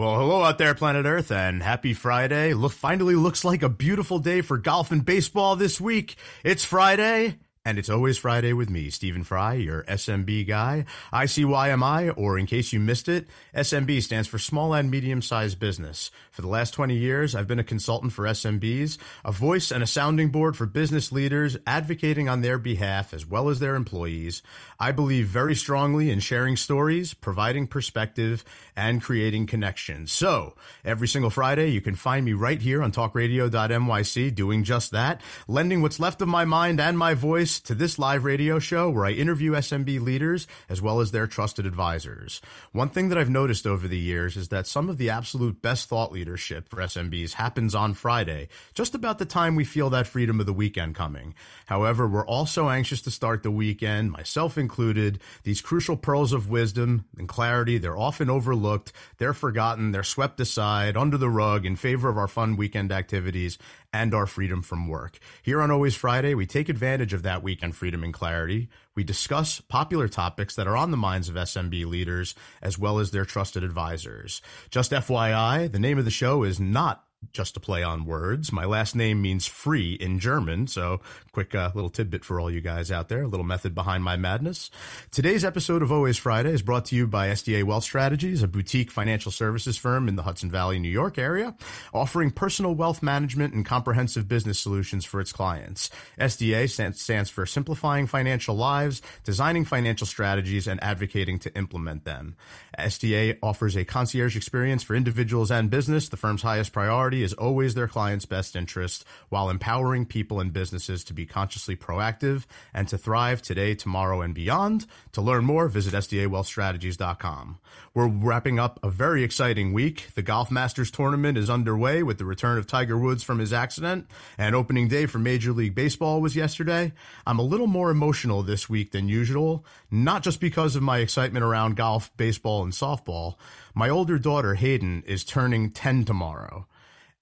Well, hello out there, planet Earth, and happy Friday. Finally looks like a beautiful day for golf and baseball this week. It's Friday, and it's always Friday with me, Stephen Fry, your SMB guy. ICYMI, or in case you missed it, SMB stands for Small and Medium-Sized Business. For the last 20 years, I've been a consultant for SMBs, a voice and a sounding board for business leaders advocating on their behalf as well as their employees. I believe very strongly in sharing stories, providing perspective, and creating connections. So, every single Friday, you can find me right here on talkradio.myc doing just that, lending what's left of my mind and my voice to this live radio show where I interview SMB leaders as well as their trusted advisors. One thing that I've noticed over the years is that some of the absolute best thought leadership for SMBs happens on Friday, just about the time we feel that freedom of the weekend coming. However, we're all so anxious to start the weekend, myself included. These crucial pearls of wisdom and clarity, they're often overlooked, they're forgotten, they're swept aside, under the rug, in favor of our fun weekend activities and our freedom from work. Here on Always Friday, we take advantage of that weekend freedom and clarity. We discuss popular topics that are on the minds of SMB leaders as well as their trusted advisors. Just FYI, the name of the show is not just a play on words. My last name means free in German, so quick little tidbit for all you guys out there, a little method behind my madness. Today's episode of Always Friday is brought to you by SDA Wealth Strategies, a boutique financial services firm in the Hudson Valley, New York area, offering personal wealth management and comprehensive business solutions for its clients. SDA stands for Simplifying Financial Lives, Designing Financial Strategies, and Advocating to Implement Them. SDA offers a concierge experience for individuals and business. The firm's highest priority is always their clients' best interest, while empowering people and businesses to be consciously proactive and to thrive today, tomorrow, and beyond. To learn more, visit SDAWealthStrategies.com. We're wrapping up a very exciting week. The Golf Masters Tournament is underway with the return of Tiger Woods from his accident, and opening day for Major League Baseball was yesterday. I'm a little more emotional this week than usual, not just because of my excitement around golf, baseball, and softball. My older daughter, Hayden, is turning 10 tomorrow.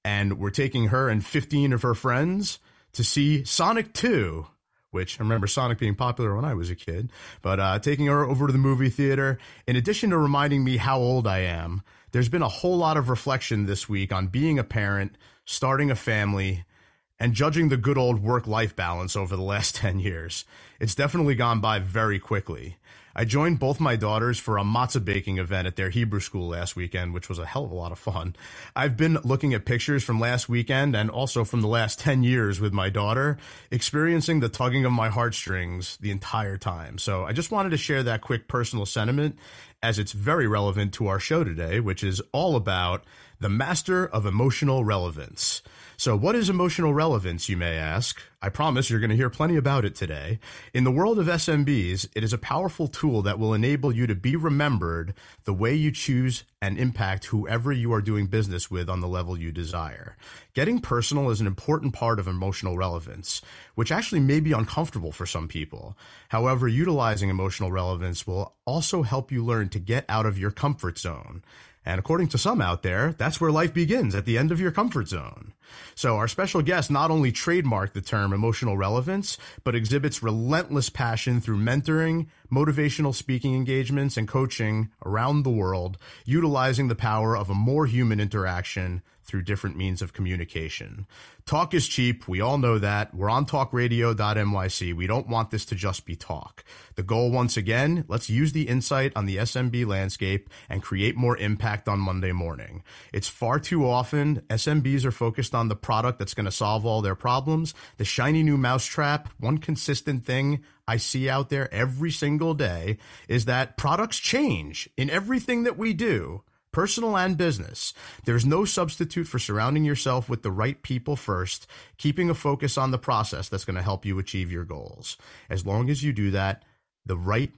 And we're taking her and 15 of her friends to see Sonic 2, which I remember Sonic being popular when I was a kid, but taking her over to the movie theater. In addition to reminding me how old I am, there's been a whole lot of reflection this week on being a parent, starting a family, and judging the good old work-life balance over the last 10 years. It's definitely gone by very quickly. I joined both my daughters for a matzah baking event at their Hebrew school last weekend, which was a hell of a lot of fun. I've been looking at pictures from last weekend and also from the last 10 years with my daughter, experiencing the tugging of my heartstrings the entire time. So I just wanted to share that quick personal sentiment as it's very relevant to our show today, which is all about the master of emotional relevance. So what is emotional relevance, you may ask? I promise you're going to hear plenty about it today. In the world of SMBs, it is a powerful tool that will enable you to be remembered the way you choose and impact whoever you are doing business with on the level you desire. Getting personal is an important part of emotional relevance, which actually may be uncomfortable for some people. However, utilizing emotional relevance will also help you learn to get out of your comfort zone. And according to some out there, that's where life begins, at the end of your comfort zone. So our special guest not only trademarked the term emotional relevance, but exhibits relentless passion through mentoring, motivational speaking engagements, and coaching around the world, utilizing the power of a more human interaction through different means of communication. Talk is cheap. We all know that. We're on talkradio.myc. We don't want this to just be talk. The goal, once again, let's use the insight on the SMB landscape and create more impact on Monday morning. It's far too often SMBs are focused on the product that's going to solve all their problems, the shiny new mousetrap. One consistent thing I see out there every single day is that products change in everything that we do, personal and business. There's no substitute for surrounding yourself with the right people first, keeping a focus on the process that's going to help you achieve your goals. As long as you do that, the right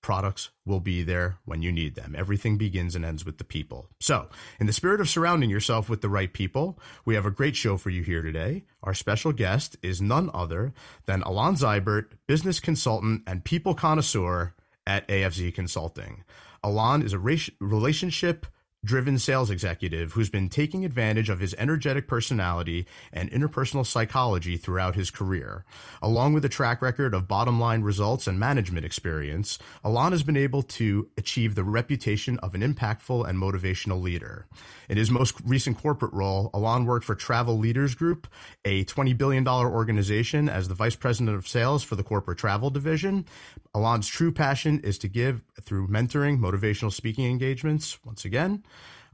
products will be there when you need them. Everything begins and ends with the people. So, in the spirit of surrounding yourself with the right people, we have a great show for you here today. Our special guest is none other than Alon Zaibert, business consultant and people connoisseur at AFZ Consulting. Alon is a relationship driven sales executive who's been taking advantage of his energetic personality and interpersonal psychology throughout his career. Along with a track record of bottom-line results and management experience, Alon has been able to achieve the reputation of an impactful and motivational leader. In his most recent corporate role, Alon worked for Travel Leaders Group, a $20 billion organization, as the Vice President of Sales for the Corporate Travel Division. Alon's true passion is to give through mentoring, motivational speaking engagements, once again,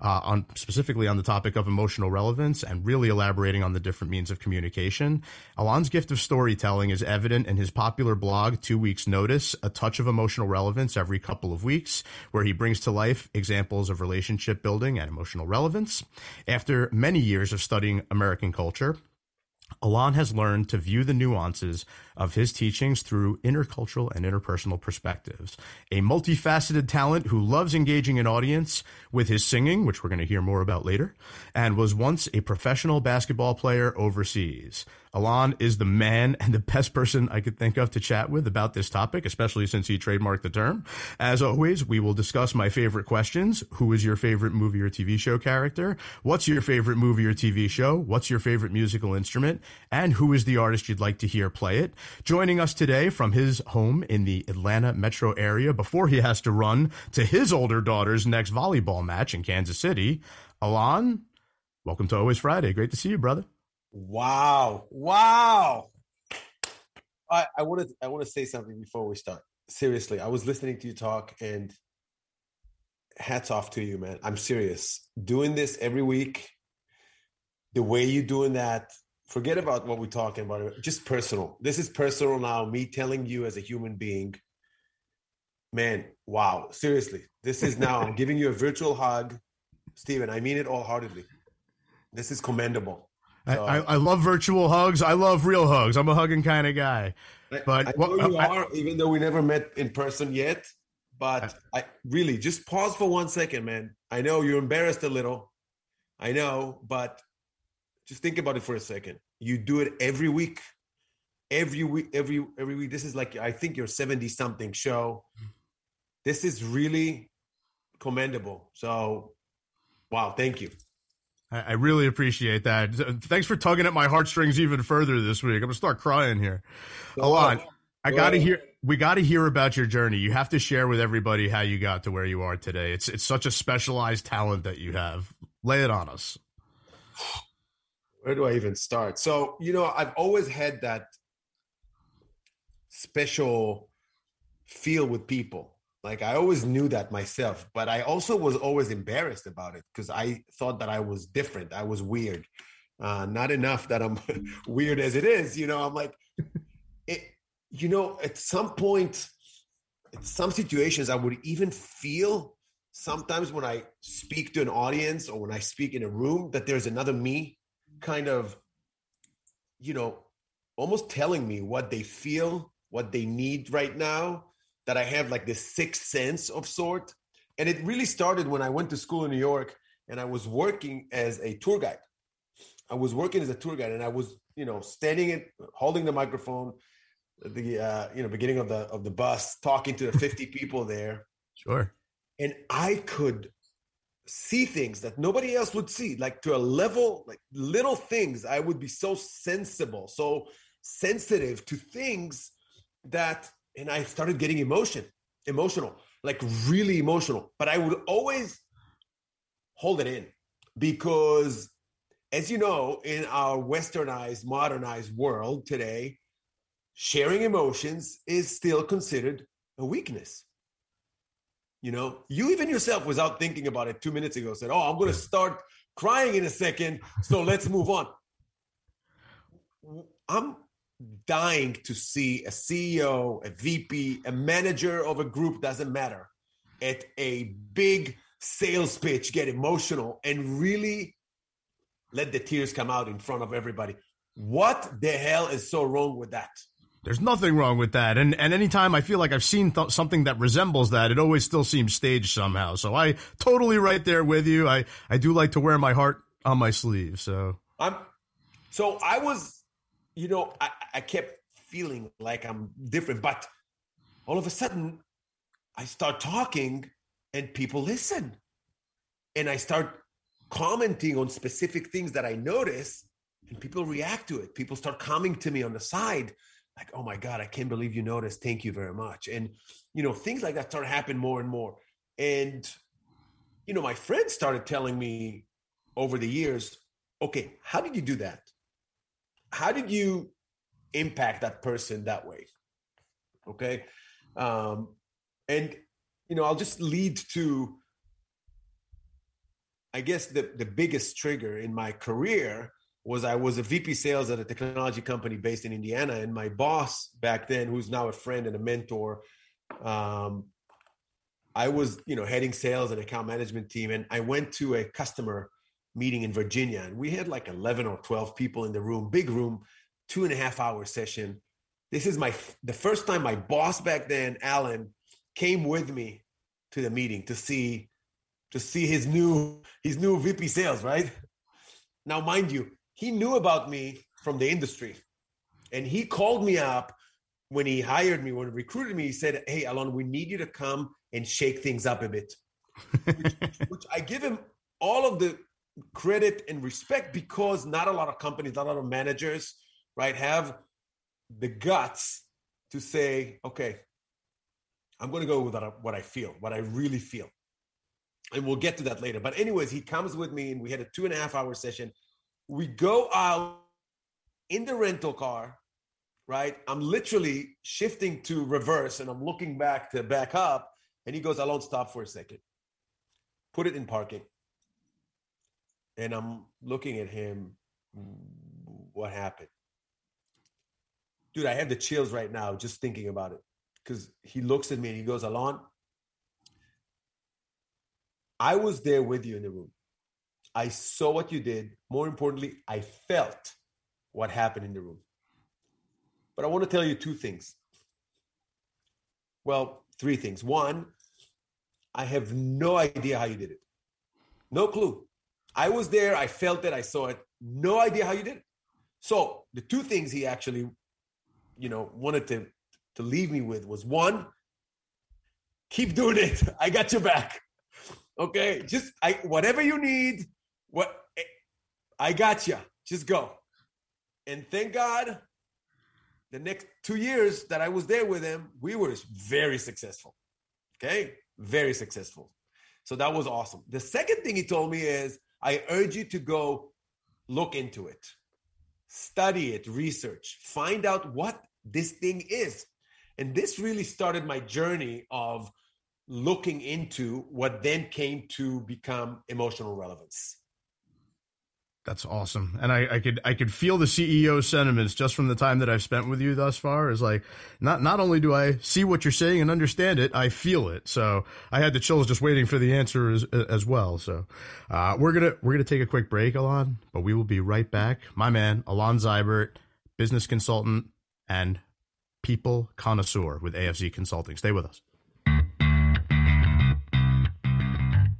on specifically on the topic of emotional relevance and really elaborating on the different means of communication. Alon's gift of storytelling is evident in his popular blog, 2 Weeks Notice, A Touch of Emotional Relevance Every Couple of Weeks, where he brings to life examples of relationship building and emotional relevance. After many years of studying American culture, Alon has learned to view the nuances of his teachings through intercultural and interpersonal perspectives. A multifaceted talent who loves engaging an audience with his singing, which we're going to hear more about later, and was once a professional basketball player overseas. Alon is the man and the best person I could think of to chat with about this topic, especially since he trademarked the term. As always, we will discuss my favorite questions. Who is your favorite movie or TV show character? What's your favorite movie or TV show? What's your favorite musical instrument? And who is the artist you'd like to hear play it? Joining us today from his home in the Atlanta metro area before he has to run to his older daughter's next volleyball match in Kansas City, Alon, welcome to Always Friday. Great to see you, brother. Wow. I want to say something before we start. Seriously, I was listening to you talk and hats off to you, man. I'm serious. Doing this every week, the way you're doing that, forget about what we're talking about. Just personal. This is personal now. Me telling you as a human being, man, wow. Seriously. This is now, I'm giving you a virtual hug. Stephen, I mean it wholeheartedly. This is commendable. So, I love virtual hugs. I love real hugs. I'm a hugging kind of guy. But I know you are, even though we never met in person yet. But I really, just pause for 1 second, man. I know you're embarrassed a little. I know, but just think about it for a second. You do it every week. Every week. This is like, I think your 70-something show. This is really commendable. So, wow, thank you. I really appreciate that. Thanks for tugging at my heartstrings even further this week. I'm going to start crying here. Alon, I got to hear... We got to hear about your journey. You have to share with everybody how you got to where you are today. It's such a specialized talent that you have. Lay it on us. Where do I even start? So, you know, I've always had that special feel with people. Like, I always knew that myself, but I also was always embarrassed about it because I thought that I was different. I was weird. Not enough that I'm weird as it is. You know, I'm like, at some point, in some situations, I would even feel sometimes when I speak to an audience or when I speak in a room that there's another me. Kind of, you know, almost telling me what they feel, what they need right now, that I have like this sixth sense of sort. And it really started when I went to school in New York and I was working as a tour guide. And I was, standing and holding the microphone at the, beginning of the bus, talking to the 50 people there. Sure. And I could see things that nobody else would see, like to a level, like little things. I would be so sensitive to things that, and I started getting emotional, like really emotional. But I would always hold it in because, as you know, in our westernized, modernized world today, sharing emotions is still considered a weakness. You know, you even yourself, without thinking about it 2 minutes ago, said, oh, I'm going to start crying in a second, so let's move on. I'm dying to see a CEO, a VP, a manager of a group, doesn't matter, at a big sales pitch get emotional and really let the tears come out in front of everybody. What the hell is so wrong with that? There's nothing wrong with that. And anytime I feel like I've seen something that resembles that, it always still seems staged somehow. So I totally right there with you. I do like to wear my heart on my sleeve. I kept feeling like I'm different, but all of a sudden I start talking and people listen. and I start commenting on specific things that I notice, and people react to it. People start coming to me on the side, like, oh my God, I can't believe you noticed. Thank you very much. And, you know, things like that start happening more and more. And, you know, my friends started telling me over the years, okay, how did you do that? How did you impact that person that way? Okay. And, you know, I'll just lead to, I guess the biggest trigger in my career was I was a VP sales at a technology company based in Indiana. And my boss back then, who's now a friend and a mentor, I was, you know, heading sales and account management team. And I went to a customer meeting in Virginia, and we had like 11 or 12 people in the room, big room, 2.5 hour session. This is the first time my boss back then, Alan, came with me to the meeting to see his new VP sales, right? Now, mind you, he knew about me from the industry, and he called me up when he hired me, when he recruited me. He said, hey, Alon, we need you to come and shake things up a bit, which I give him all of the credit and respect, because not a lot of companies, not a lot of managers, right, have the guts to say, okay, I'm going to go with what I feel, what I really feel. And we'll get to that later. But anyways, he comes with me, and we had a 2.5 hour session. We go out in the rental car, right? I'm literally shifting to reverse, and I'm looking back to back up. And he goes, Alon, stop for a second. Put it in parking. And I'm looking at him. What happened? Dude, I have the chills right now just thinking about it. Because he looks at me and he goes, Alon, I was there with you in the room. I saw what you did. More importantly, I felt what happened in the room. But I want to tell you two things. Well, three things. One, I have no idea how you did it. No clue. I was there. I felt it. I saw it. No idea how you did it. So the two things he actually, you know, wanted to leave me with was, one, keep doing it. I got your back. Okay, just whatever you need, I got you. Just go. And thank God, the next 2 years that I was there with him, we were very successful. Okay, very successful. So that was awesome. The second thing he told me is, I urge you to go look into it, study it, research, find out what this thing is. And this really started my journey of looking into what then came to become emotional relevance. That's awesome. And I could feel the CEO sentiments just from the time that I've spent with you thus far, is like, not only do I see what you're saying and understand it, I feel it. So I had the chills just waiting for the answer as well. So we're going to take a quick break, Alon, but we will be right back. My man, Alon Zaibert, business consultant and people connoisseur with AFZ Consulting. Stay with us.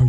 Are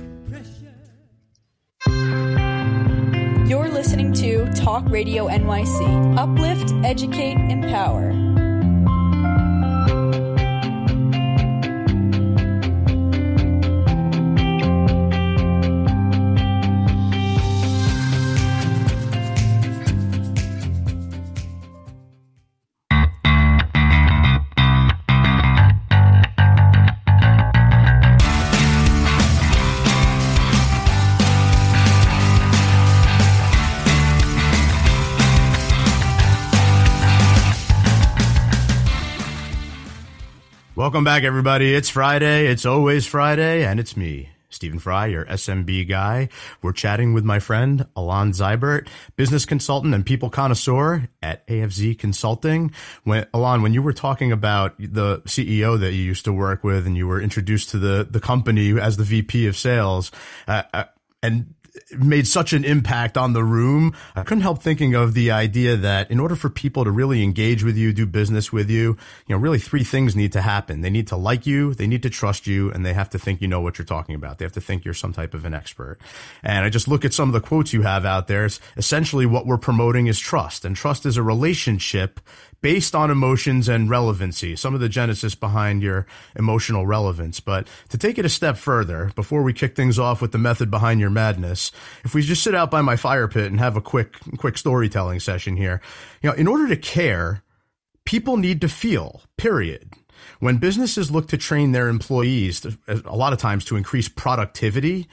You're listening to Talk Radio NYC. Uplift, educate, empower. Welcome back, everybody. It's Friday. It's always Friday. And it's me, Stephen Fry, your SMB guy. We're chatting with my friend, Alon Zaibert, business consultant and people connoisseur at AFZ Consulting. Alon, when you were talking about the CEO that you used to work with and you were introduced to the company as the VP of sales, and made such an impact on the room, I couldn't help thinking of the idea that in order for people to really engage with you, do business with you, you know, really three things need to happen. They need to like you, they need to trust you, and they have to think you know what you're talking about. They have to think you're some type of an expert. And I just look at some of the quotes you have out there. It's essentially what we're promoting is trust. And trust is a relationship based on emotions and relevancy, some of the genesis behind your emotional relevance. But to take it a step further, before we kick things off with the method behind your madness, if we just sit out by my fire pit and have a quick storytelling session here, you know, in order to care, people need to feel, period. When businesses look to train their employees to, a lot of times, to increase productivity,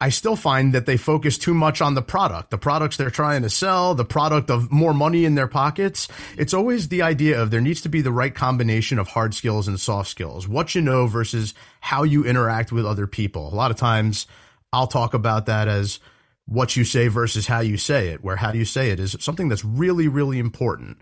I still find that they focus too much on the product, the products they're trying to sell, the product of more money in their pockets. It's always the idea of there needs to be the right combination of hard skills and soft skills, what you know versus how you interact with other people. A lot of times I'll talk about that as what you say versus how you say it, where how you say it is something that's really, really important.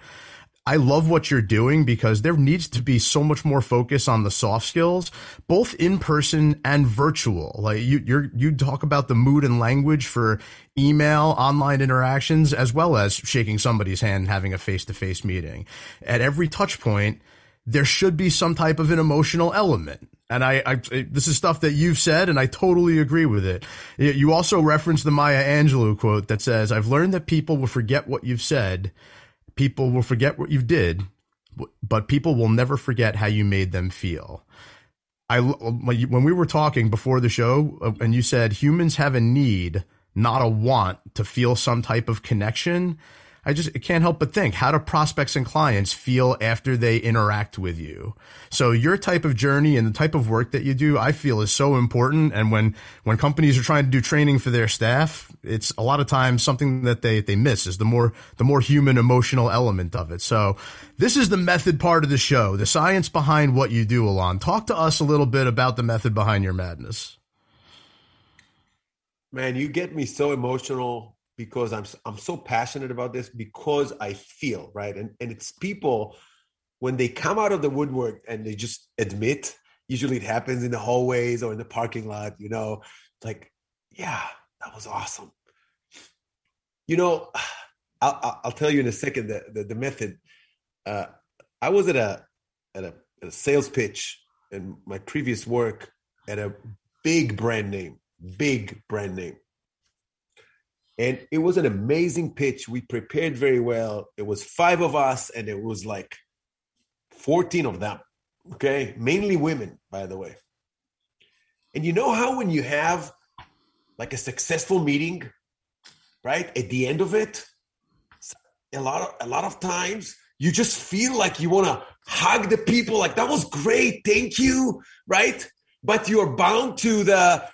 I love what you're doing because there needs to be so much more focus on the soft skills, both in person and virtual. Like you talk about the mood and language for email, online interactions, as well as shaking somebody's hand and having a face-to-face meeting. At every touch point, there should be some type of an emotional element. And this is stuff that you've said, and I totally agree with it. You also reference the Maya Angelou quote that says, "I've learned that people will forget what you've said. People will forget what you did, but people will never forget how you made them feel." When we were talking before the show and you said humans have a need, not a want, to feel some type of connection, I can't help but think, how do prospects and clients feel after they interact with you? So your type of journey and the type of work that you do, I feel, is so important. And when companies are trying to do training for their staff, it's a lot of times something that they miss is the more human emotional element of it. So this is the method part of the show, the science behind what you do, Alon. Talk to us a little bit about the method behind your madness. Man, you get me so emotional, because I'm so passionate about this, because I feel, right? And it's people, when they come out of the woodwork and they just admit, usually it happens in the hallways or in the parking lot, you know, like, yeah, that was awesome. You know, I'll tell you in a second the method. I was at a sales pitch in my previous work at a big brand name. And it was an amazing pitch. We prepared very well. It was 5 of us, and it was like 14 of them, okay? Mainly women, by the way. And you know how when you have like a successful meeting, right? At the end of it, a lot of times you just feel like you want to hug the people, like, that was great, thank you, right? But you're bound to the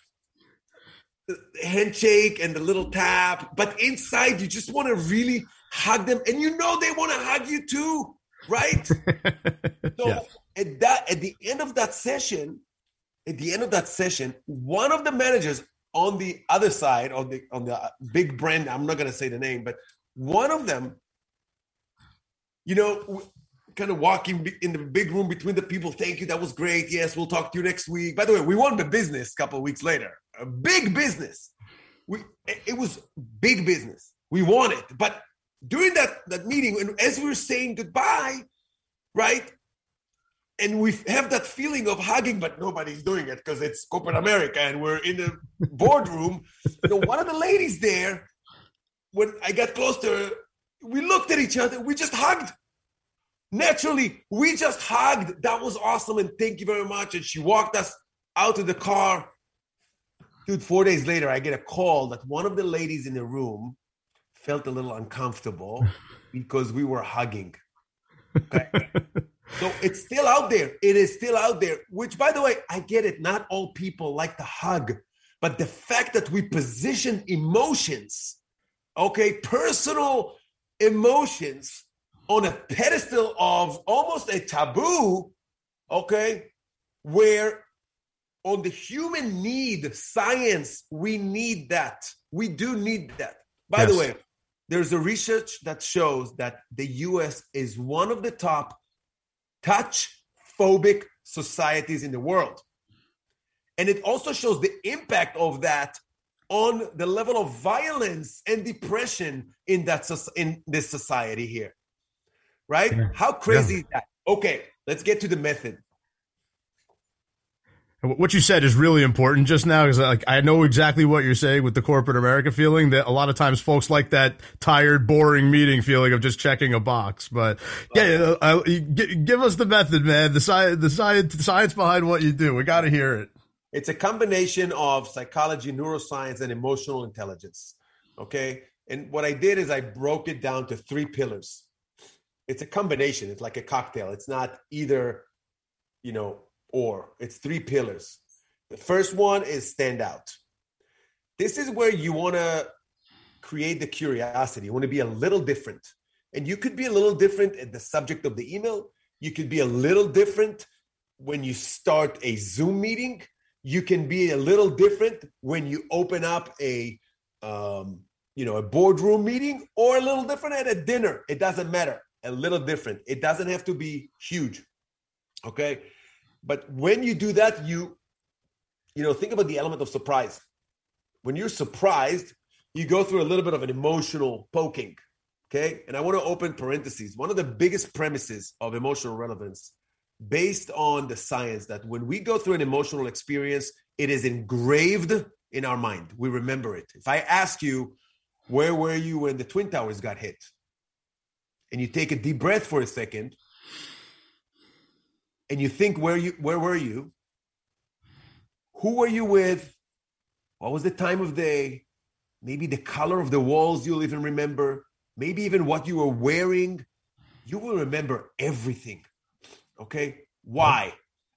handshake and the little tap, but inside you just want to really hug them, and you know they want to hug you too, right? So yeah. At the end of that session, one of the managers, on the other side, on the big brand, I'm not going to say the name, but one of them, you know, kind of walking in the big room between the people. Thank you. That was great. Yes, we'll talk to you next week. By the way, we won the business a couple of weeks later. A big business. It was big business. We won it. But during that meeting, and as we were saying goodbye, right? And we have that feeling of hugging, but nobody's doing it because it's corporate America and we're in the boardroom. So one of the ladies there, when I got close to her, we looked at each other. We just hugged. Naturally, we just hugged. That was awesome. And thank you very much. And she walked us out to the car. Dude, 4 days later, I get a call that one of the ladies in the room felt a little uncomfortable because we were hugging. Okay. So it's still out there. It is still out there, which, by the way, I get it. Not all people like to hug, but the fact that we position emotions, okay, personal emotions on a pedestal of almost a taboo, okay, where on the human need, science, we need that. We do need that. By the way, there's a research that shows that the U.S. is one of the top touch-phobic societies in the world. And it also shows the impact of that on the level of violence and depression in this society here, right? Yeah. How crazy is that? Okay, let's get to the method. What you said is really important just now, because like, I know exactly what you're saying with the corporate America feeling, that a lot of times folks like that tired, boring meeting feeling of just checking a box. But yeah, give us the method, man, the science behind what you do. We got to hear it. It's a combination of psychology, neuroscience, and emotional intelligence. Okay. And what I did is I broke it down to three pillars. It's a combination. It's like a cocktail. It's not either, it's three pillars. The first one is stand out. This is where you want to create the curiosity. You want to be a little different. And you could be a little different at the subject of the email. You could be a little different when you start a Zoom meeting. You can be a little different when you open up a boardroom meeting, or a little different at a dinner. It doesn't matter. A little different. It doesn't have to be huge. Okay. But when you do that, you think about the element of surprise. When you're surprised, you go through a little bit of an emotional poking, okay? And I want to open parentheses. One of the biggest premises of emotional relevance, based on the science, that when we go through an emotional experience, it is engraved in our mind. We remember it. If I ask you, where were you when the Twin Towers got hit? And you take a deep breath for a second, and you think, where were you? Who were you with? What was the time of day? Maybe the color of the walls you'll even remember. Maybe even what you were wearing. You will remember everything. Okay? Why?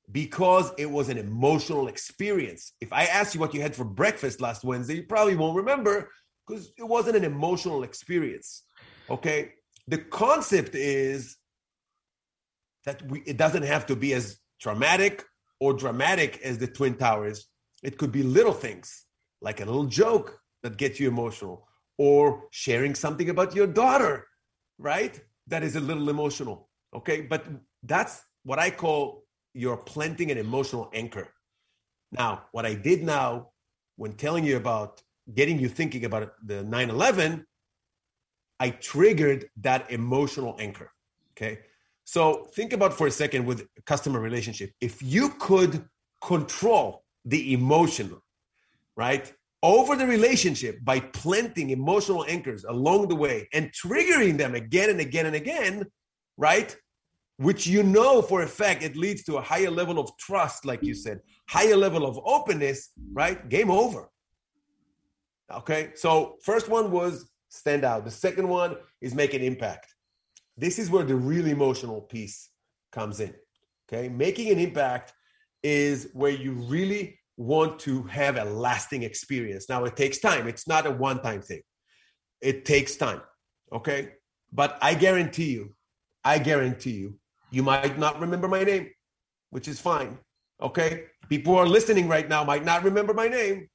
Because it was an emotional experience. If I asked you what you had for breakfast last Wednesday, you probably won't remember because it wasn't an emotional experience. Okay? The concept is that it doesn't have to be as traumatic or dramatic as the Twin Towers. It could be little things, like a little joke that gets you emotional, or sharing something about your daughter, right? That is a little emotional, okay? But that's what I call you're planting an emotional anchor. Now, what I did now, when telling you about getting you thinking about the 9/11, I triggered that emotional anchor, okay? So think about for a second with customer relationship. If you could control the emotion, right, over the relationship by planting emotional anchors along the way and triggering them again and again and again, right, which for a fact it leads to a higher level of trust, like you said, higher level of openness, right, game over. Okay, so first one was stand out. The second one is make an impact. This is where the real emotional piece comes in, okay? Making an impact is where you really want to have a lasting experience. Now, it takes time. It's not a one-time thing. It takes time, okay? But I guarantee you, you might not remember my name, which is fine, okay? People who are listening right now might not remember my name,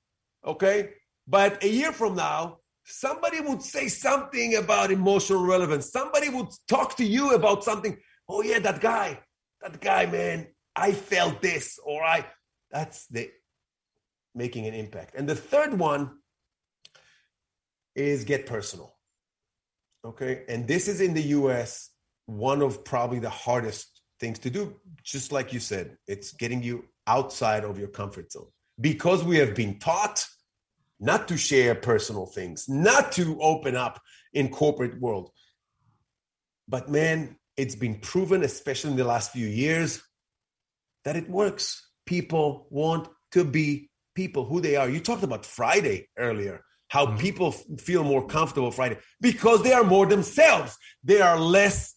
okay? But a year from now, somebody would say something about emotional relevance. Somebody would talk to you about something. Oh yeah, that guy, man, I felt this, or that's the making an impact. And the third one is get personal, okay? And this is in the US, one of probably the hardest things to do, just like you said, it's getting you outside of your comfort zone, because we have been taught not to share personal things, not to open up in corporate world. But man, it's been proven, especially in the last few years, that it works. People want to be people who they are. You talked about Friday earlier, how people feel more comfortable Friday because they are more themselves. They are less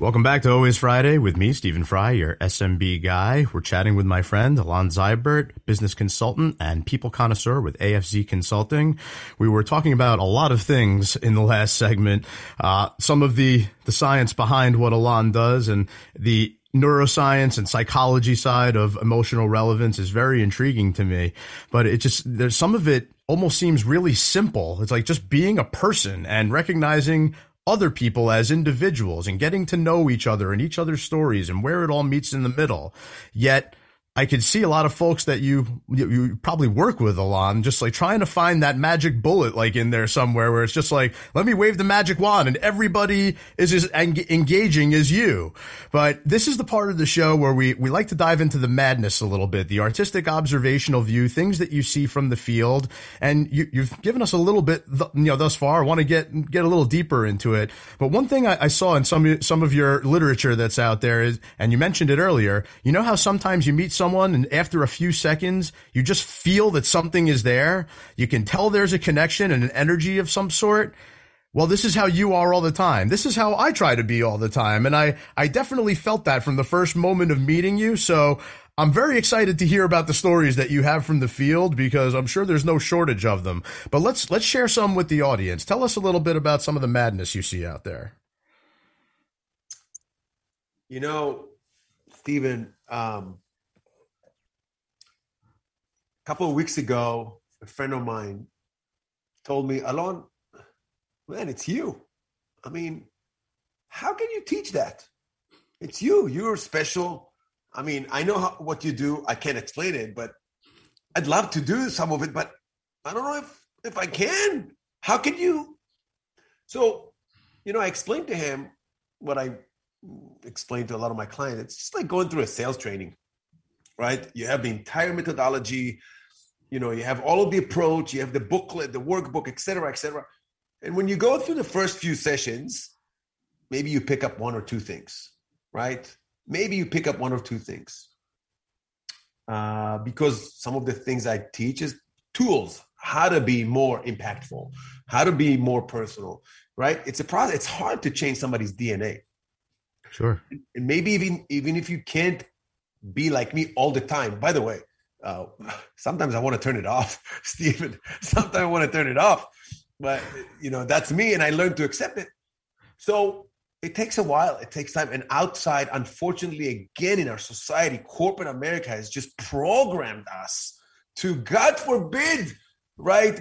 Welcome back to Always Friday with me, Stephen Fry, your SMB guy. We're chatting with my friend, Alon Zaibert, business consultant and people connoisseur with AFZ Consulting. We were talking about a lot of things in the last segment, some of the science behind what Alon does, and the neuroscience and psychology side of emotional relevance is very intriguing to me. But it just, there's some of it almost seems really simple. It's like just being a person and recognizing other people as individuals and getting to know each other and each other's stories and where it all meets in the middle. Yet I could see a lot of folks that you probably work with, Alon, just like trying to find that magic bullet, like in there somewhere where it's just like, let me wave the magic wand and everybody is as engaging as you. But this is the part of the show where we like to dive into the madness a little bit, the artistic observational view, things that you see from the field. And you've given us a little bit, thus far. I want to get a little deeper into it. But one thing I saw in some of your literature that's out there is, and you mentioned it earlier, you know how sometimes you meet someone and after a few seconds you just feel that something is there, you can tell there's a connection and an energy of some sort. Well, this is how you are all the time. This is how I try to be all the time, and I definitely felt that from the first moment of meeting you. So I'm very excited to hear about the stories that you have from the field, because I'm sure there's no shortage of them. But let's share some with the audience. Tell us a little bit about some of the madness you see out there. Stephen, a couple of weeks ago, a friend of mine told me, Alon, man, it's you. I mean, how can you teach that? It's you. You're special. I mean, I know what you do. I can't explain it, but I'd love to do some of it, but I don't know if I can. How can you? So, I explained to him what I explained to a lot of my clients. It's just like going through a sales training, right? You have the entire methodology. You have all of the approach, you have the booklet, the workbook, et cetera, et cetera. And when you go through the first few sessions, maybe you pick up one or two things, right? Because some of the things I teach is tools, how to be more impactful, how to be more personal, right? It's a process. It's hard to change somebody's DNA. Sure. And maybe even if you can't be like me all the time. By the way, sometimes I want to turn it off, Stephen. Sometimes I want to turn it off, but that's me, and I learned to accept it. So it takes a while. It takes time. And outside, unfortunately, again, in our society, corporate America has just programmed us to, God forbid, right?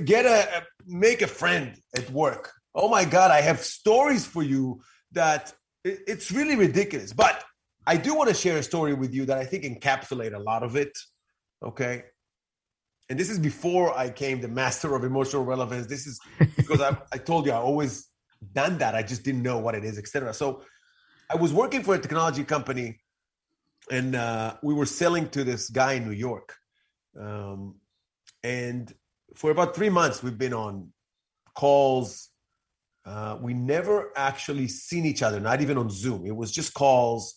Make a friend at work. Oh my God, I have stories for you that it's really ridiculous, but I do want to share a story with you that I think encapsulate a lot of it, okay? And this is before I came the master of emotional relevance. This is because I told you I always done that. I just didn't know what it is, et cetera. So I was working for a technology company, and we were selling to this guy in New York. And for about 3 months, we've been on calls. We never actually seen each other, not even on Zoom. It was just calls.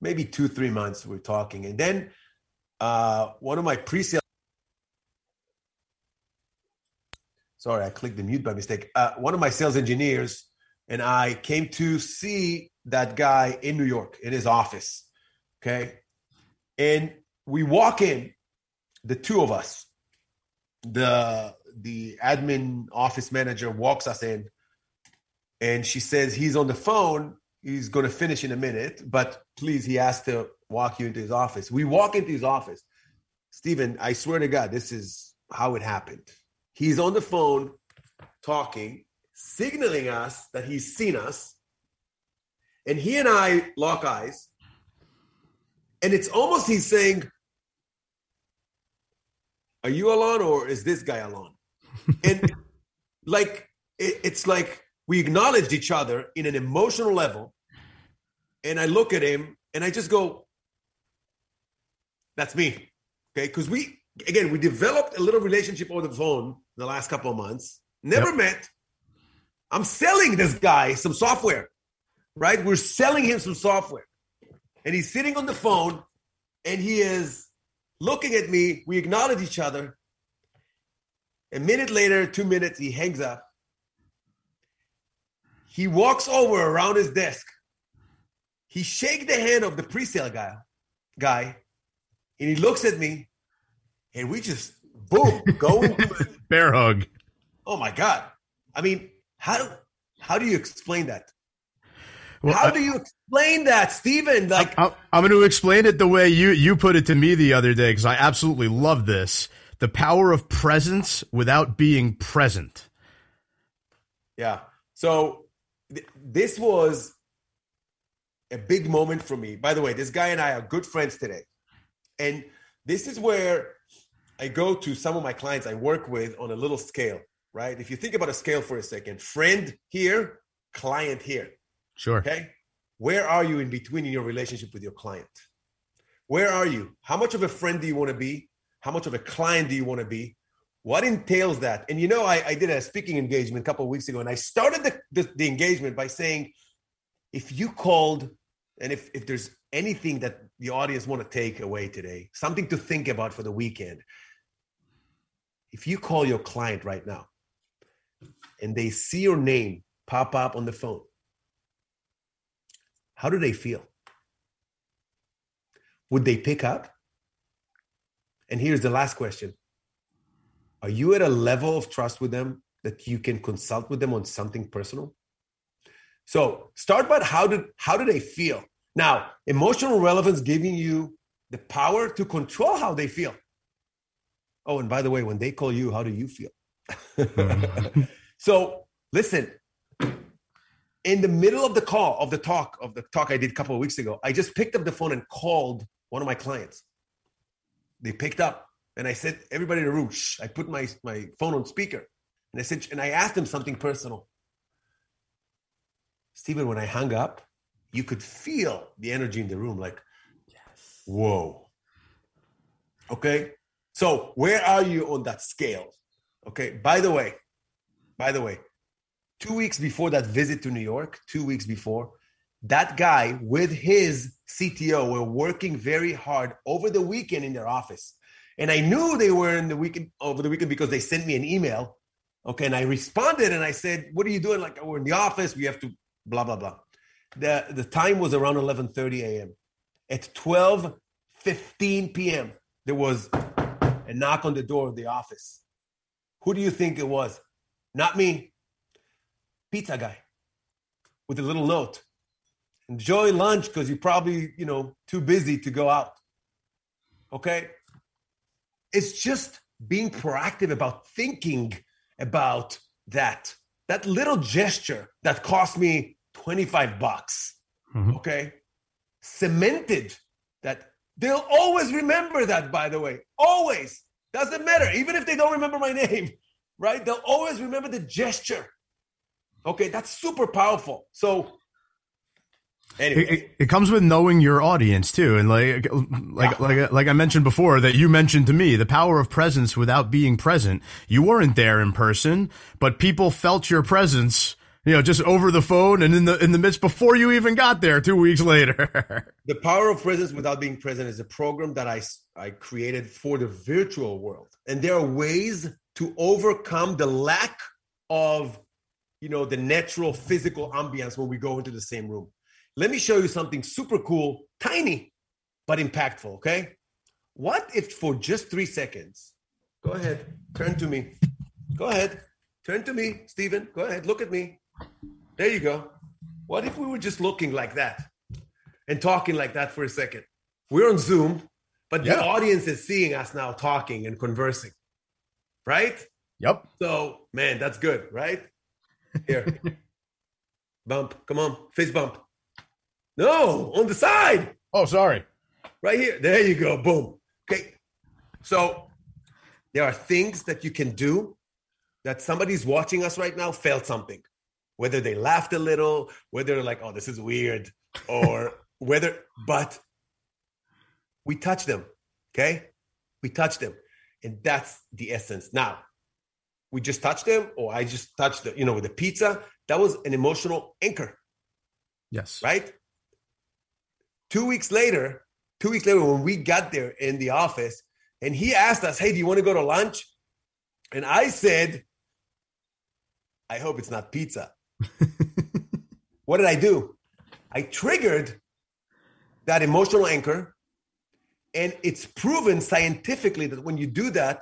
Maybe 2-3 months we're talking. And then one of my pre-sales, sorry, I clicked the mute by mistake. One of my sales engineers and I came to see that guy in New York in his office. Okay. And we walk in, the two of us, the admin office manager walks us in, and she says, he's on the phone. He's going to finish in a minute, but please, he has to walk you into his office. We walk into his office. Stephen, I swear to God, this is how it happened. He's on the phone talking, signaling us that he's seen us. And he and I lock eyes. And it's almost he's saying, are you Alon, or is this guy Alon? And it's like, we acknowledged each other in an emotional level, and I look at him and I just go, that's me, okay? Because we developed a little relationship over the phone the last couple of months, never met. I'm selling this guy some software, right? We're selling him some software, and he's sitting on the phone and he is looking at me. We acknowledge each other. A minute later, 2 minutes, he hangs up. He walks over around his desk. He shakes the hand of the pre-sale guy, and he looks at me, and we just, boom, go into it. Bear hug. Oh, my God. I mean, how do you explain that? Well, how do you explain that, Stephen? Like, I'm going to explain it the way you put it to me the other day, because I absolutely love this. The power of presence without being present. Yeah. So this was a big moment for me. By the way, this guy and I are good friends today. And this is where I go to some of my clients I work with on a little scale, right? If you think about a scale for a second, friend here, client here. Sure. Okay. Where are you in between in your relationship with your client? Where are you? How much of a friend do you want to be? How much of a client do you want to be? What entails that? And you know, I did a speaking engagement a couple of weeks ago, and I started the engagement by saying, if you called, and if there's anything that the audience want to take away today, something to think about for the weekend, if you call your client right now and they see your name pop up on the phone, how do they feel? Would they pick up? And here's the last question. Are you at a level of trust with them that you can consult with them on something personal? So start by how do they feel? Now, emotional relevance giving you the power to control how they feel. Oh, and by the way, when they call you, how do you feel? So listen, in the middle of the call, of the talk I did a couple of weeks ago, I just picked up the phone and called one of my clients. They picked up, and I said, everybody in the room, shh. I put my phone on speaker, and I said, and I asked them something personal. Stephen, when I hung up, you could feel the energy in the room, like, yes, whoa. Okay, so where are you on that scale? Okay, by the way, 2 weeks before that visit to New York, 2 weeks before, that guy with his CTO were working very hard over the weekend in their office. And I knew they were over the weekend because they sent me an email. Okay. And I responded and I said, what are you doing? Like, we're in the office. We have to blah, blah, blah. The time was around 11:30 a.m. At 12:15 p.m., there was a knock on the door of the office. Who do you think it was? Not me. Pizza guy with a little note. Enjoy lunch because you're probably, too busy to go out. Okay? It's just being proactive about thinking about that. That little gesture that cost me $25, mm-hmm. Okay? Cemented that. They'll always remember that, by the way. Always. Doesn't matter. Even if they don't remember my name, right? They'll always remember the gesture. Okay, that's super powerful. So anyway, it comes with knowing your audience too, and like I mentioned before, that you mentioned to me, the power of presence without being present. You weren't there in person, but people felt your presence, just over the phone and in the midst before you even got there 2 weeks later. The power of presence without being present is a program that I created for the virtual world, and there are ways to overcome the lack of the natural physical ambience when we go into the same room. Let me show you something super cool, tiny, but impactful, okay? What if for just 3 seconds, go ahead, turn to me. Go ahead, turn to me, Stephen. Go ahead, look at me. There you go. What if we were just looking like that and talking like that for a second? We're on Zoom, but the audience is seeing us now talking and conversing, right? Yep. So, man, that's good, right? Here, bump, come on, face bump. No, on the side. Oh, sorry. Right here. There you go. Boom. Okay. So there are things that you can do that somebody's watching us right now felt something, whether they laughed a little, whether they're like, oh, this is weird, or but we touch them. Okay. We touch them. And that's the essence. Now, we just touched them, or I just touched the, with the pizza. That was an emotional anchor. Yes. Right? 2 weeks later, when we got there in the office, and he asked us, hey, do you want to go to lunch? And I said, I hope it's not pizza. What did I do? I triggered that emotional anchor. And it's proven scientifically that when you do that,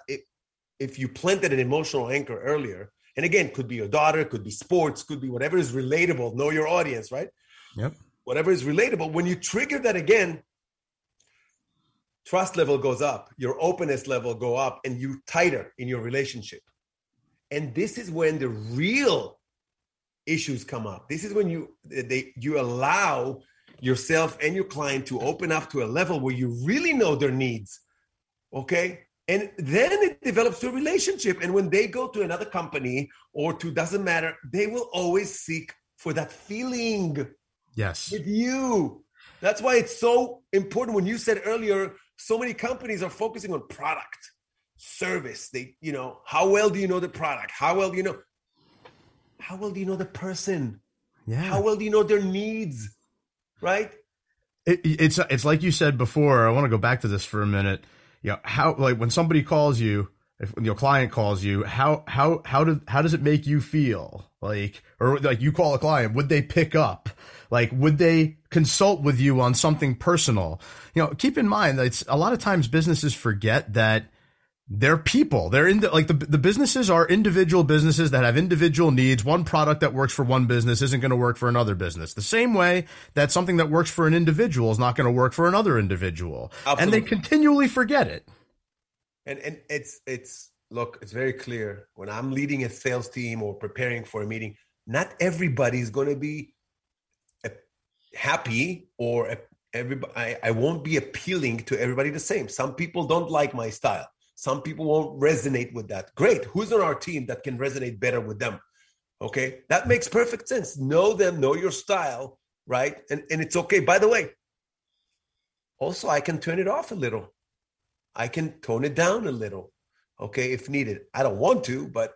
if you planted an emotional anchor earlier, and again, could be your daughter, could be sports, could be whatever is relatable. Know your audience, right? Yep. Whatever is relatable. When you trigger that again, trust level goes up, your openness level go up, and you're tighter in your relationship. And this is when the real issues come up. This is when you allow yourself and your client to open up to a level where you really know their needs, okay? And then it develops to a relationship. And when they go to another company or to, doesn't matter, they will always seek for that feeling. Yes. With you. That's why it's so important. When you said earlier, so many companies are focusing on product, service. How well do you know the product? How well do you know the person? Yeah. How well do you know their needs? Right. It's like you said before. I want to go back to this for a minute. When somebody calls you, if your client calls you, how does it make you feel? Or you call a client, would they pick up? Would they consult with you on something personal? Keep in mind that it's a lot of times businesses forget that they're people. They're the businesses are individual businesses that have individual needs. One product that works for one business isn't going to work for another business. The same way that something that works for an individual is not going to work for another individual. Absolutely. And they continually forget it. And it's very clear when I'm leading a sales team or preparing for a meeting, not everybody's going to be happy or everybody. I won't be appealing to everybody the same. Some people don't like my style. Some people won't resonate with that. Great. Who's on our team that can resonate better with them? Okay. That makes perfect sense. Know them, know your style, right? And it's okay. By the way, also I can turn it off a little. I can tone it down a little. Okay. If needed. I don't want to, but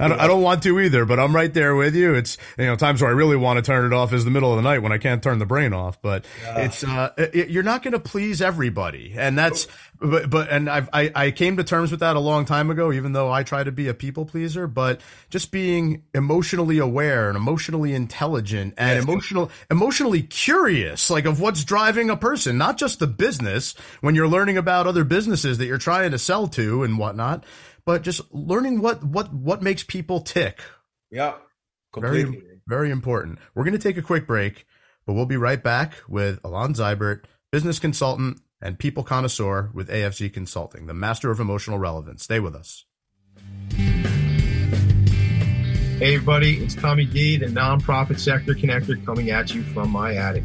I don't want to either, but I'm right there with you. It's, times where I really want to turn it off is the middle of the night when I can't turn the brain off, but you're not going to please everybody. And that's, I came to terms with that a long time ago, even though I try to be a people pleaser, but just being emotionally aware and emotionally intelligent and emotionally curious, of what's driving a person, not just the business when you're learning about other businesses that you're trying to sell to and whatnot, but just learning what makes people tick. Yeah, completely. Very, very important. We're going to take a quick break, but we'll be right back with Alon Zaibert, business consultant and people connoisseur with AFZ Consulting, the master of emotional relevance. Stay with us. Hey, everybody, it's Tommy D, the nonprofit sector connector, coming at you from my attic.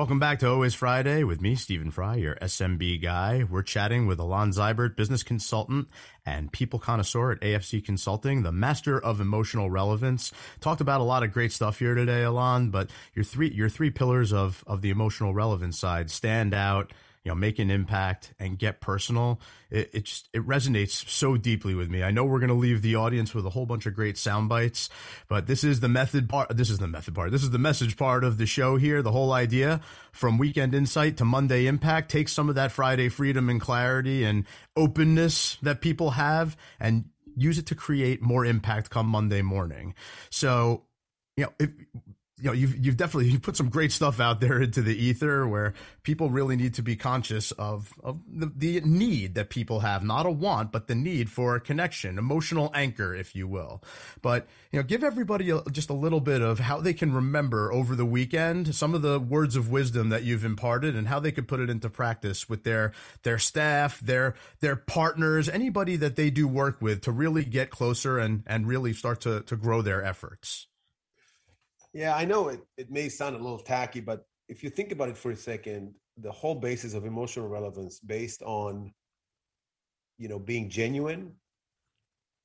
Welcome back to Always Friday with me, Stephen Fry, your SMB guy. We're chatting with Alon Zaibert, business consultant and people connoisseur at AFZ Consulting, the master of emotional relevance. Talked about a lot of great stuff here today, Alon, but your three pillars of the emotional relevance side stand out. You know, make an impact and get personal. It resonates so deeply with me. I know we're going to leave the audience with a whole bunch of great sound bites, but this is the method part. This is the method part. This is the message part of the show here. The whole idea from weekend insight to Monday impact, take some of that Friday freedom and clarity and openness that people have and use it to create more impact come Monday morning. So, you know, you've definitely put some great stuff out there into the ether where people really need to be conscious of the need that people have, not a want, but the need for a connection, emotional anchor, if you will. But, you know, give everybody just a little bit of how they can remember over the weekend some of the words of wisdom that you've imparted and how they could put it into practice with their staff, their partners, anybody that they do work with to really get closer and really start to grow their efforts. Yeah, I know it may sound a little tacky, but if you think about it for a second, the whole basis of emotional relevance based on, you know, being genuine.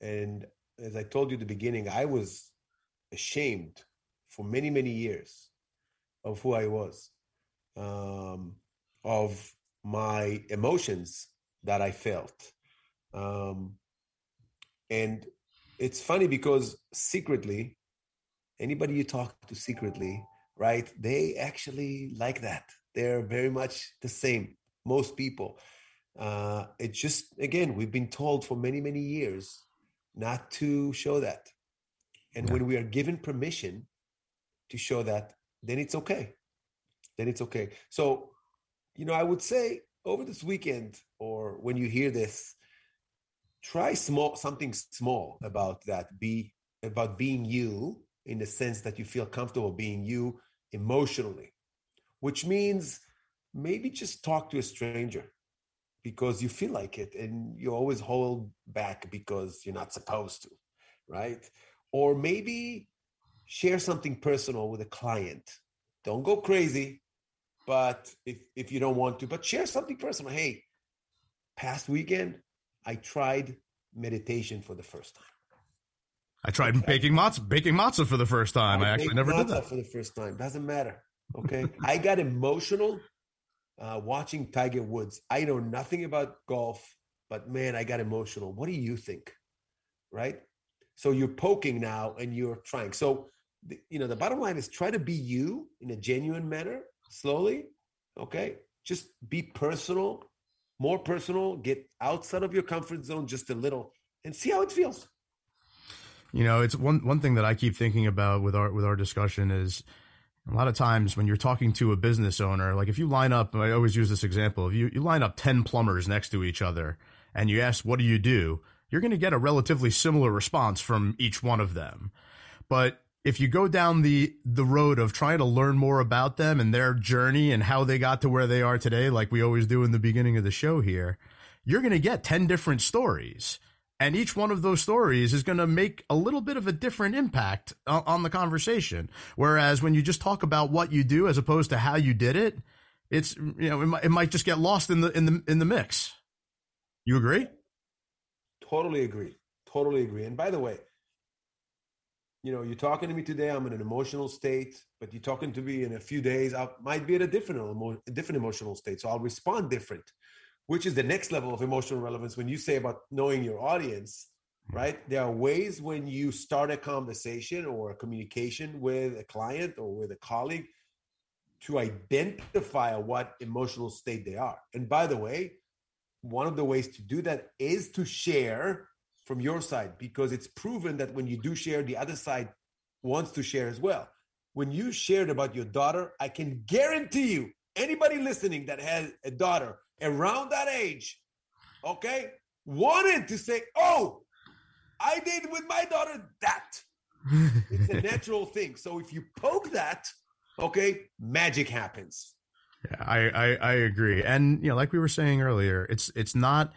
And as I told you at the beginning, I was ashamed for many, many years of who I was, of my emotions that I felt. And it's funny because secretly, anybody you talk to secretly, right? They actually like that. They're very much the same, most people. It's just, again, we've been told for many, many years not to show that. And when we are given permission to show that, then it's okay. So, you know, I would say over this weekend or when you hear this, try something small about that. Be about being you, in the sense that you feel comfortable being you emotionally, which means maybe just talk to a stranger because you feel like it and you always hold back because you're not supposed to, right? Or maybe share something personal with a client. Don't go crazy, but if you don't want to, but share something personal. Hey, past weekend, I tried meditation for the first time. I tried baking matzah for the first time. I actually never did that. For the first time. Doesn't matter. Okay. I got emotional watching Tiger Woods. I know nothing about golf, but man, I got emotional. What do you think? Right? So you're poking now and you're trying. So, you know, the bottom line is try to be you in a genuine manner slowly. Okay. Just be personal, more personal, get outside of your comfort zone just a little and see how it feels. You know, it's one thing that I keep thinking about with our discussion is a lot of times when you're talking to a business owner, like if you line up, I always use this example, if you line up 10 plumbers next to each other and you ask, what do? You're going to get a relatively similar response from each one of them. But if you go down the road of trying to learn more about them and their journey and how they got to where they are today, like we always do in the beginning of the show here, you're going to get 10 different stories. And each one of those stories is going to make a little bit of a different impact on the conversation. Whereas when you just talk about what you do as opposed to how you did it, it's, you know, it might just get lost in the mix. You agree? Totally agree. And by the way, you know, you're talking to me today. I'm in an emotional state, but you're talking to me in a few days. I might be in a different emotional state, so I'll respond different. Which is the next level of emotional relevance when you say about knowing your audience, right? There are ways when you start a conversation or a communication with a client or with a colleague to identify what emotional state they are. And by the way, one of the ways to do that is to share from your side, because it's proven that when you do share, the other side wants to share as well. When you shared about your daughter, I can guarantee you, anybody listening that has a daughter around that age, okay, wanted to say, oh, I did with my daughter that. It's a natural thing. So if you poke that, okay, magic happens. Yeah, I agree. And, you know, like we were saying earlier, it's not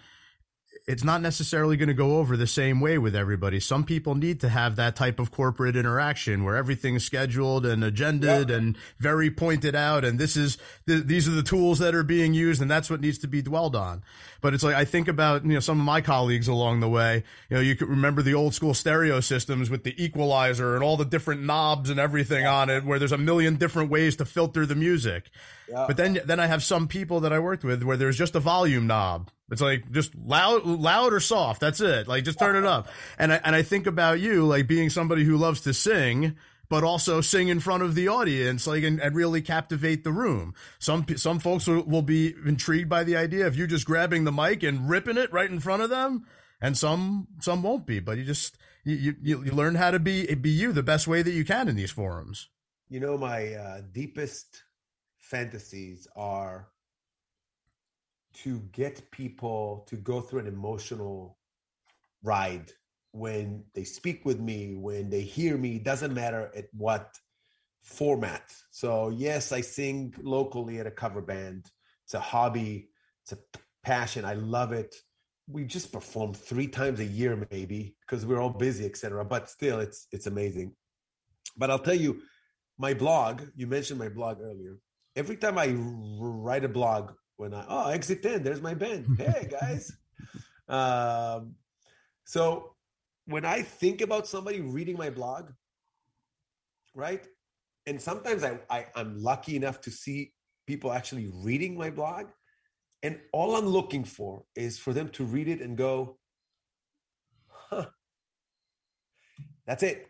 it's not necessarily going to go over the same way with everybody. Some people need to have that type of corporate interaction where everything's scheduled and agended and very pointed out. And this is, these are the tools that are being used, and that's what needs to be dwelled on. But it's like, I think about, you know, some of my colleagues along the way, you know, you could remember the old school stereo systems with the equalizer and all the different knobs and everything on it, where there's a million different ways to filter the music. Yeah. But then I have some people that I worked with where there's just a volume knob. It's like just loud or soft. That's it. Like just turn it up. And I think about you, like being somebody who loves to sing, but also sing in front of the audience, like, and really captivate the room. Some folks will be intrigued by the idea of you just grabbing the mic and ripping it right in front of them. And some won't be, but you learn how to be you the best way that you can in these forums. You know, my deepest fantasies are to get people to go through an emotional ride when they speak with me, when they hear me. It doesn't matter at what format. So yes, I sing locally at a cover band. It's a hobby. It's a passion. I love it. We just perform 3 times a year, maybe, because we're all busy, etc. But still, it's amazing. But I'll tell you, my blog, you mentioned my blog earlier. Every time I write a blog, Exit 10, there's my band. Hey, guys. So when I think about somebody reading my blog, right? And sometimes I'm lucky enough to see people actually reading my blog. And all I'm looking for is for them to read it and go, huh. That's it.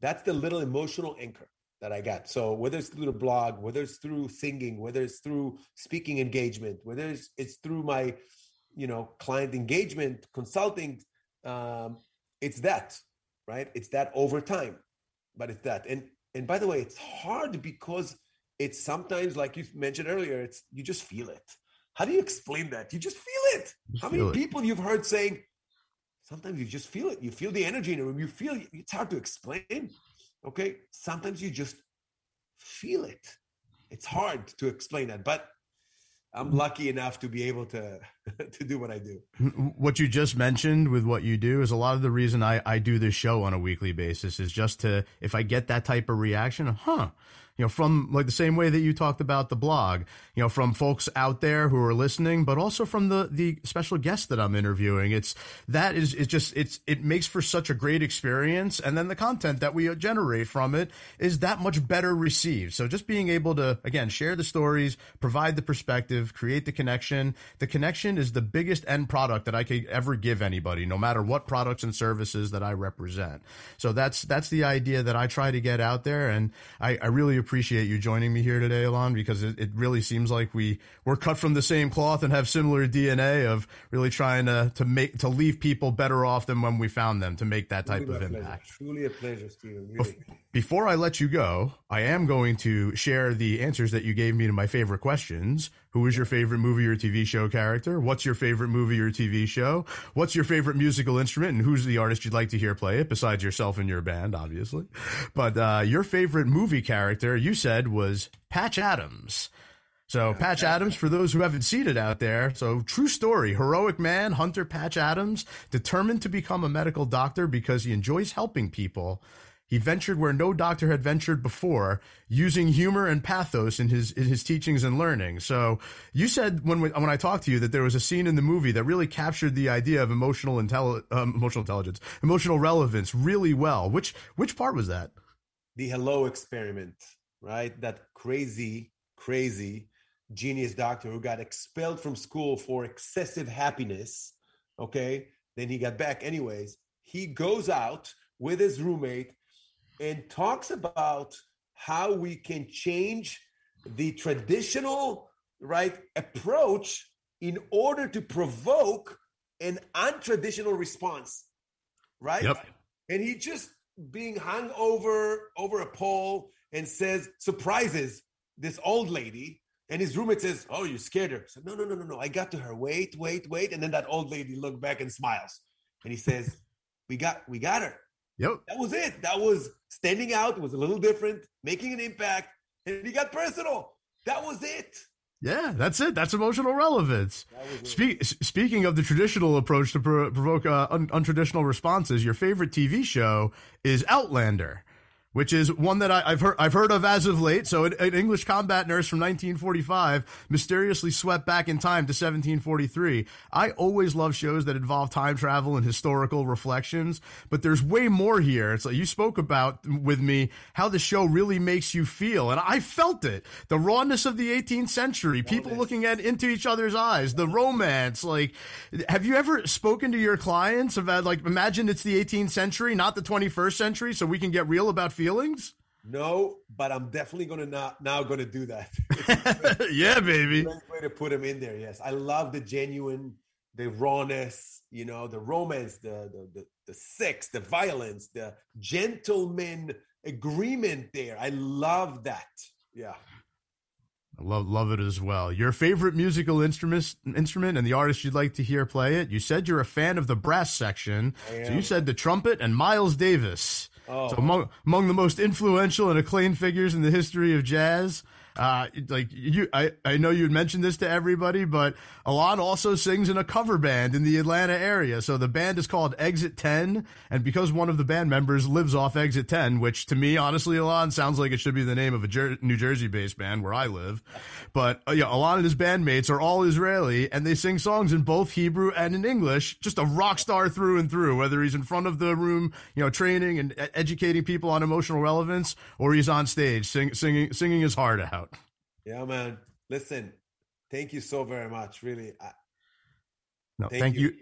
That's the little emotional anchor that I got. So whether it's through the blog, whether it's through singing, whether it's through speaking engagement, whether it's through my, client engagement, consulting, it's that, right? It's that over time, but it's that. And by the way, it's hard because it's sometimes, like you mentioned earlier, it's, you just feel it. How do you explain that? You just feel it. How many people you've heard saying, sometimes you just feel it. You feel the energy in the room. You feel it's hard to explain. Okay. Sometimes you just feel it. It's hard to explain that, but I'm lucky enough to be able to do what I do. What you just mentioned with what you do is a lot of the reason I do this show on a weekly basis is just to, if I get that type of reaction, from like the same way that you talked about the blog, from folks out there who are listening, but also from the special guest that I'm interviewing. It makes for such a great experience. And then the content that we generate from it is that much better received. So just being able to, again, share the stories, provide the perspective, create the connection. The connection is the biggest end product that I could ever give anybody, no matter what products and services that I represent. So that's the idea that I try to get out there. And I really appreciate you joining me here today, Alon, because it really seems like we're cut from the same cloth and have similar DNA of really trying to leave people better off than when we found them, to make that type of impact. Truly a pleasure, Stephen. Really. Before I let you go, I am going to share the answers that you gave me to my favorite questions. Who is your favorite movie or TV show character? What's your favorite movie or TV show? What's your favorite musical instrument? And who's the artist you'd like to hear play it, besides yourself and your band, obviously? But your favorite movie character, you said, was Patch Adams. So Patch Adams, for those who haven't seen it out there, so true story, heroic man, Hunter Patch Adams, determined to become a medical doctor because he enjoys helping people. He ventured where no doctor had ventured before, using humor and pathos in his teachings and learning. So you said when I talked to you that there was a scene in the movie that really captured the idea of emotional relevance really well. Which part was that? The hello experiment, right? That crazy genius doctor who got expelled from school for excessive happiness. Okay. Then he got back anyways. He goes out with his roommate and talks about how we can change the traditional, right, approach in order to provoke an untraditional response, right? Yep. And he just being hung over a pole and says, surprises this old lady. And his roommate says, oh, you scared her. So no, I got to her. Wait. And then that old lady looked back and smiles. And he says, we got her. Yep. That was it. That was standing out. It was a little different, making an impact, and he got personal. That was it. Yeah, that's it. That's emotional relevance. That Speaking of the traditional approach to provoke untraditional responses, your favorite TV show is Outlander, which is one that I've heard of as of late. So an English combat nurse from 1945 mysteriously swept back in time to 1743. I always love shows that involve time travel and historical reflections, but there's way more here. It's like you spoke about with me how the show really makes you feel, and I felt it. The rawness of the 18th century, people looking into each other's eyes, the romance. Like, have you ever spoken to your clients about, like, imagine it's the 18th century, not the 21st century, so we can get real about feelings? No, but I'm definitely going to now do that. Yeah, baby. Great way to put them in there. Yes, I love the genuine, the rawness, you know, the romance, the sex, the violence, the gentleman agreement there. I love that. Yeah. I love it as well. Your favorite musical instrument and the artist you'd like to hear play it. You said you're a fan of the brass section. So you said the trumpet and Miles Davis. Oh. So among the most influential and acclaimed figures in the history of jazz, I know you'd mentioned this to everybody, but Alon also sings in a cover band in the Atlanta area. So the band is called Exit 10, and because one of the band members lives off Exit 10, which to me, honestly, Alon, sounds like it should be the name of a New Jersey-based band where I live. But yeah, Alon and his bandmates are all Israeli, and they sing songs in both Hebrew and in English. Just a rock star through and through, whether he's in front of the room, you know, training and educating people on emotional relevance, or he's on stage singing his heart out. Yeah, man. Listen, thank you so very much. Really. Thank you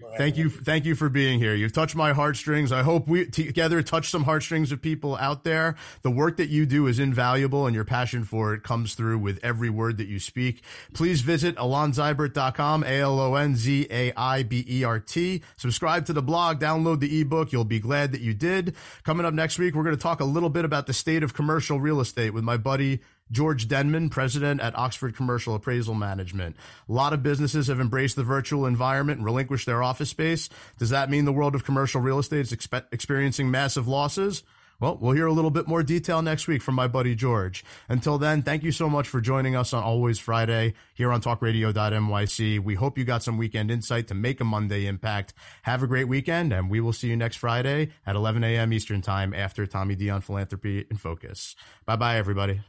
for being here. You've touched my heartstrings. I hope we together touch some heartstrings of people out there. The work that you do is invaluable, and your passion for it comes through with every word that you speak. Please visit alonzaibert.com, ALONZAIBERT. Subscribe to the blog, download the ebook. You'll be glad that you did. Coming up next week, we're going to talk a little bit about the state of commercial real estate with my buddy George Denman, president at Oxford Commercial Appraisal Management. A lot of businesses have embraced the virtual environment and relinquished their office space. Does that mean the world of commercial real estate is experiencing massive losses? Well, we'll hear a little bit more detail next week from my buddy George. Until then, thank you so much for joining us on Always Friday here on talkradio.myc. We hope you got some weekend insight to make a Monday impact. Have a great weekend, and we will see you next Friday at 11 a.m. Eastern Time after Tommy D on Philanthropy in Focus. Bye-bye, everybody.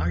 Are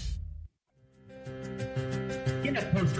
In a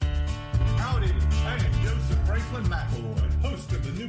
Howdy, I am Joseph Franklin McElroy, host of the new